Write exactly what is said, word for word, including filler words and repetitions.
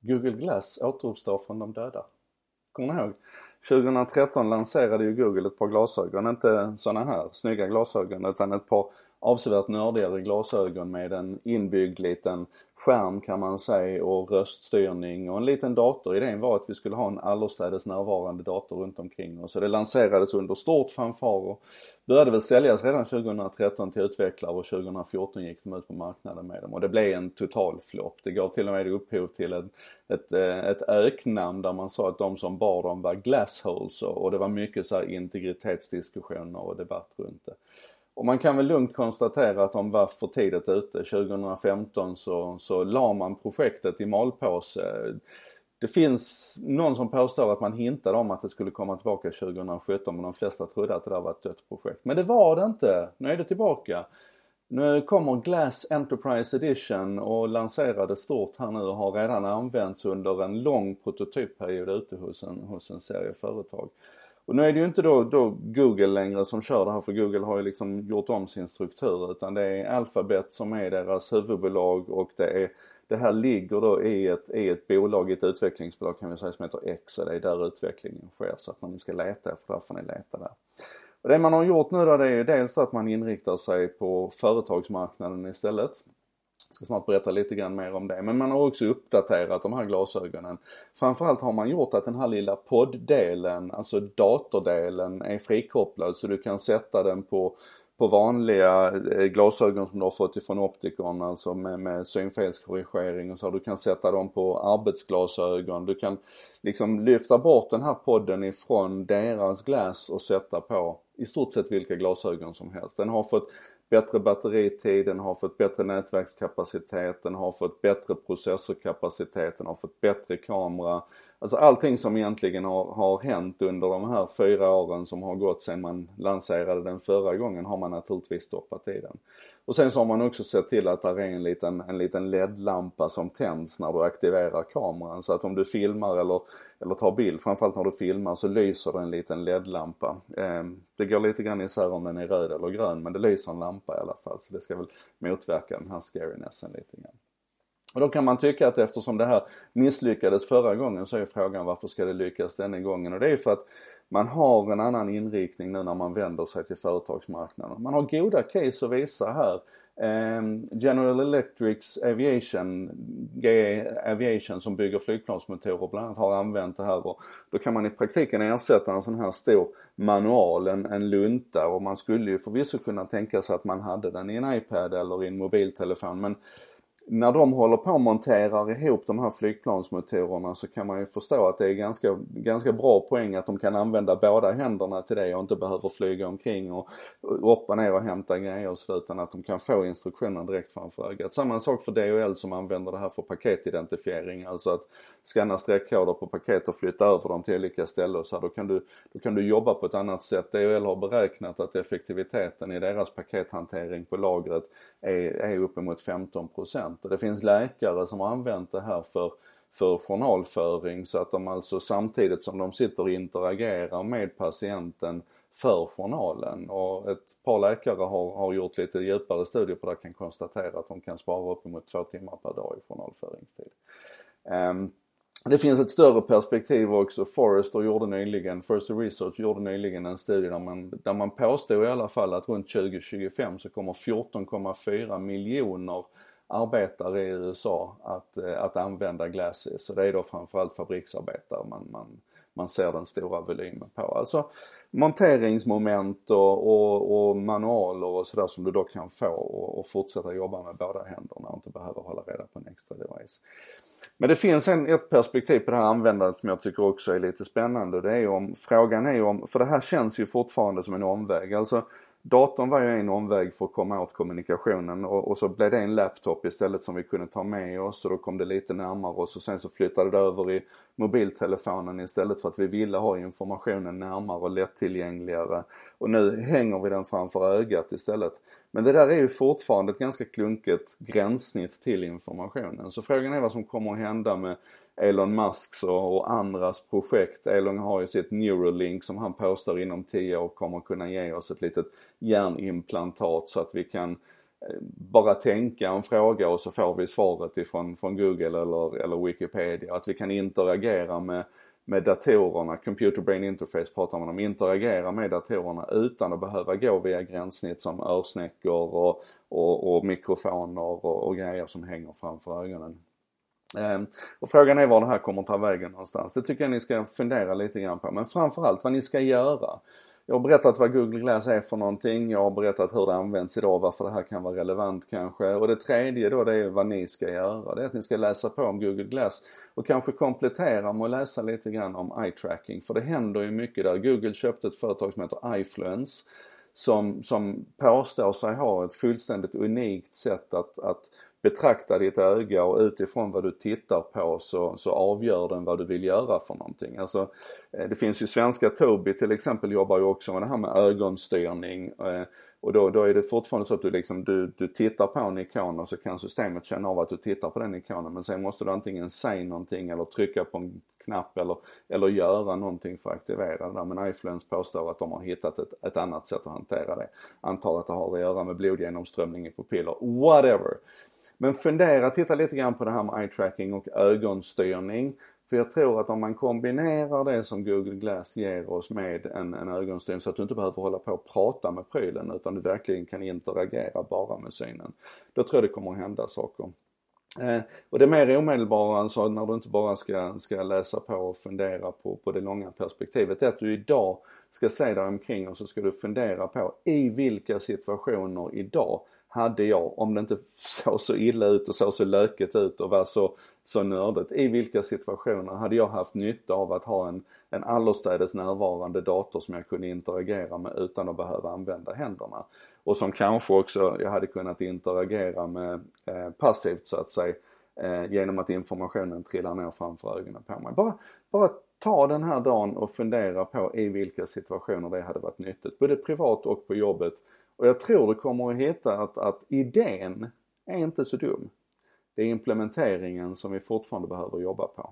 Google Glass återuppstår från de döda. Kommer ni ihåg? tjugohundratretton lanserade ju Google ett par glasögon. Inte sådana här snygga glasögon utan ett par avsevärt nördigare glasögon med en inbyggd liten skärm kan man säga och röststyrning och en liten dator. Idén var att vi skulle ha en allestädes närvarande dator runt omkring oss. Så det lanserades under stort fanfar och började väl säljas redan tjugohundratretton till utvecklare och tjugohundrafjorton gick de ut på marknaden med dem. Och det blev en total flopp. Det gav till och med upphov till ett, ett, ett öknamn där man sa att de som bar dem var glassholes och det var mycket så här integritetsdiskussioner och debatt runt det. Och man kan väl lugnt konstatera att de var för tidigt ute. tjugohundrafemton så, så la man projektet i malpåse. Det finns någon som påstår att man hintade om att det skulle komma tillbaka tjugohundrasjutton men de flesta trodde att det där var ett dött projekt. Men det var det inte. Nu är det tillbaka. Nu kommer Glass Enterprise Edition och lanserade stort här nu och har redan använts under en lång prototypperiod ute hos en, hos en serie företag. Och nu är det ju inte då, då Google längre som kör det här för Google har ju liksom gjort om sin struktur utan det är Alphabet som är deras huvudbolag och det, är, det här ligger då i ett, i ett bolag, i ett utvecklingsbolag kan vi säga som heter X och det är där utvecklingen sker så att man ska leta efter där får ni leta där. Och det man har gjort nu då det är ju dels att man inriktar sig på företagsmarknaden istället. Jag ska snart berätta lite grann mer om det. Men man har också uppdaterat de här glasögonen. Framförallt har man gjort att den här lilla poddelen, alltså datordelen, är frikopplad. Så du kan sätta den på, på vanliga glasögon som du har fått ifrån optikern. Alltså med, med synfelskorrigering och så. Du kan sätta dem på arbetsglasögon. Du kan liksom lyfta bort den här podden ifrån deras glas och sätta på i stort sett vilka glasögon som helst. Den har fått bättre batteritid, den har fått bättre nätverkskapacitet, den har fått bättre processorkapacitet, den har fått bättre kamera. Alltså allting som egentligen har, har hänt under de här fyra åren som har gått sedan man lanserade den förra gången har man naturligtvis stoppat i den. Och sen så har man också sett till att det är en liten, en liten L E D-lampa som tänds när du aktiverar kameran. Så att om du filmar eller, eller tar bild, framförallt när du filmar så lyser det en liten L E D-lampa. Eh, det går lite grann isär om den är röd eller grön men det lyser en lampa i alla fall. Så det ska väl motverka den här scarinessen lite grann. Och då kan man tycka att eftersom det här misslyckades förra gången så är frågan varför ska det lyckas denna gången? Och det är för att man har en annan inriktning nu när man vänder sig till företagsmarknaden. Man har goda case att visa här. General Electric Aviation, G E Aviation som bygger flygplansmotorer bland annat har använt det här och då kan man i praktiken ersätta en sån här stor manual, en, en lunta och man skulle ju förvisso kunna tänka sig att man hade den i en iPad eller i en mobiltelefon men när de håller på och monterar ihop de här flygplansmotorerna så kan man ju förstå att det är ganska, ganska bra poäng att de kan använda båda händerna till det och inte behöver flyga omkring och hoppa ner och hämta grejer och så utan att de kan få instruktioner direkt framför ögat. Samma sak för D H L som använder det här för paketidentifiering, alltså att scanna streckkoder på paket och flytta över dem till olika ställen så här, då kan du, då kan du jobba på ett annat sätt. D H L har beräknat att effektiviteten i deras pakethantering på lagret är, är uppemot femton procent. Och det finns läkare som har använt det här för, för journalföring så att de alltså samtidigt som de sitter och interagerar med patienten för journalen. Och ett par läkare har, har gjort lite djupare studier på det och kan konstatera att de kan spara uppemot två timmar per dag i journalföringstid. Um, Det finns ett större perspektiv också. Forrester gjorde nyligen, Forrester Research gjorde nyligen en studie där man, där man påstod i alla fall att runt tjugo tjugofem så kommer fjorton komma fyra miljoner arbetare i U S A att, att använda glasses. Så det är då framförallt fabriksarbetare man, man, man ser den stora volymen på. Alltså monteringsmoment och, och, och manualer och sådär som du då kan få och, och fortsätta jobba med båda händerna och inte behöva hålla reda på en extra device. Men det finns en, ett perspektiv på det här användandet som jag tycker också är lite spännande och det är om, frågan är om, för det här känns ju fortfarande som en omväg. Alltså datorn var ju en omväg för att komma åt kommunikationen och, och så blev det en laptop istället som vi kunde ta med oss och då kom det lite närmare oss och sen så flyttade det över i mobiltelefonen istället för att vi ville ha informationen närmare och lättillgängligare och nu hänger vi den framför ögat istället. Men det där är ju fortfarande ett ganska klunkigt gränssnitt till informationen så frågan är vad som kommer att hända med Elon Musks och andras projekt. Elon har ju sitt Neuralink som han påstår inom tio år kommer kunna ge oss ett litet hjärnimplantat så att vi kan bara tänka en fråga och så får vi svaret ifrån, från Google eller, eller Wikipedia. Att vi kan interagera med, med datorerna. Computer Brain Interface pratar man om. Interagera med datorerna utan att behöva gå via gränssnitt som örsnäckor och, och, och mikrofoner och, och grejer som hänger framför ögonen. Ehm, och frågan är var det här kommer ta vägen någonstans. Det tycker jag ni ska fundera lite grann på. Men framförallt vad ni ska göra. Jag har berättat vad Google Glass är för någonting. Jag har berättat hur det används idag, varför det här kan vara relevant kanske. Och det tredje då, det är vad ni ska göra. Det är att ni ska läsa på om Google Glass och kanske komplettera med att läsa lite grann om eye tracking. För det händer ju mycket där. Google köpte ett företag som heter iFluence som, som påstår sig ha ett fullständigt unikt sätt att, att betrakta ditt öga och utifrån vad du tittar på så, så avgör den vad du vill göra för någonting. Alltså, det finns ju svenska Tobii till exempel, jobbar ju också med det här med ögonstyrning och då, då är det fortfarande så att du, liksom, du, du tittar på en ikon och så kan systemet känna av att du tittar på den ikonen, men sen måste du antingen säga någonting eller trycka på en knapp eller, eller göra någonting för att aktivera det där. Men iFluence påstår att de har hittat ett, ett annat sätt att hantera det. Antar att det har att göra med blodgenomströmning i pupiller, whatever. Men fundera, titta lite grann på det här med eye tracking och ögonstyrning. För jag tror att om man kombinerar det som Google Glass ger oss med en, en ögonstyrning så att du inte behöver hålla på och prata med prylen utan du verkligen kan interagera bara med synen. Då tror jag det kommer att hända saker. Eh, och det mer omedelbara, alltså när du inte bara ska, ska läsa på och fundera på, på det långa perspektivet, är att du idag ska se dig omkring och så ska du fundera på i vilka situationer idag hade jag, om det inte såg så illa ut och såg så löket ut och var så, så nördigt, i vilka situationer hade jag haft nytta av att ha en, en allestädes närvarande dator som jag kunde interagera med utan att behöva använda händerna. Och som kanske också jag hade kunnat interagera med eh, passivt så att säga eh, genom att informationen trillar ner framför ögonen på mig. Bara, bara ta den här dagen och fundera på i vilka situationer det hade varit nyttigt, både privat och på jobbet. Och jag tror du kommer att hitta att, att idén är inte så dum. Det är implementeringen som vi fortfarande behöver jobba på.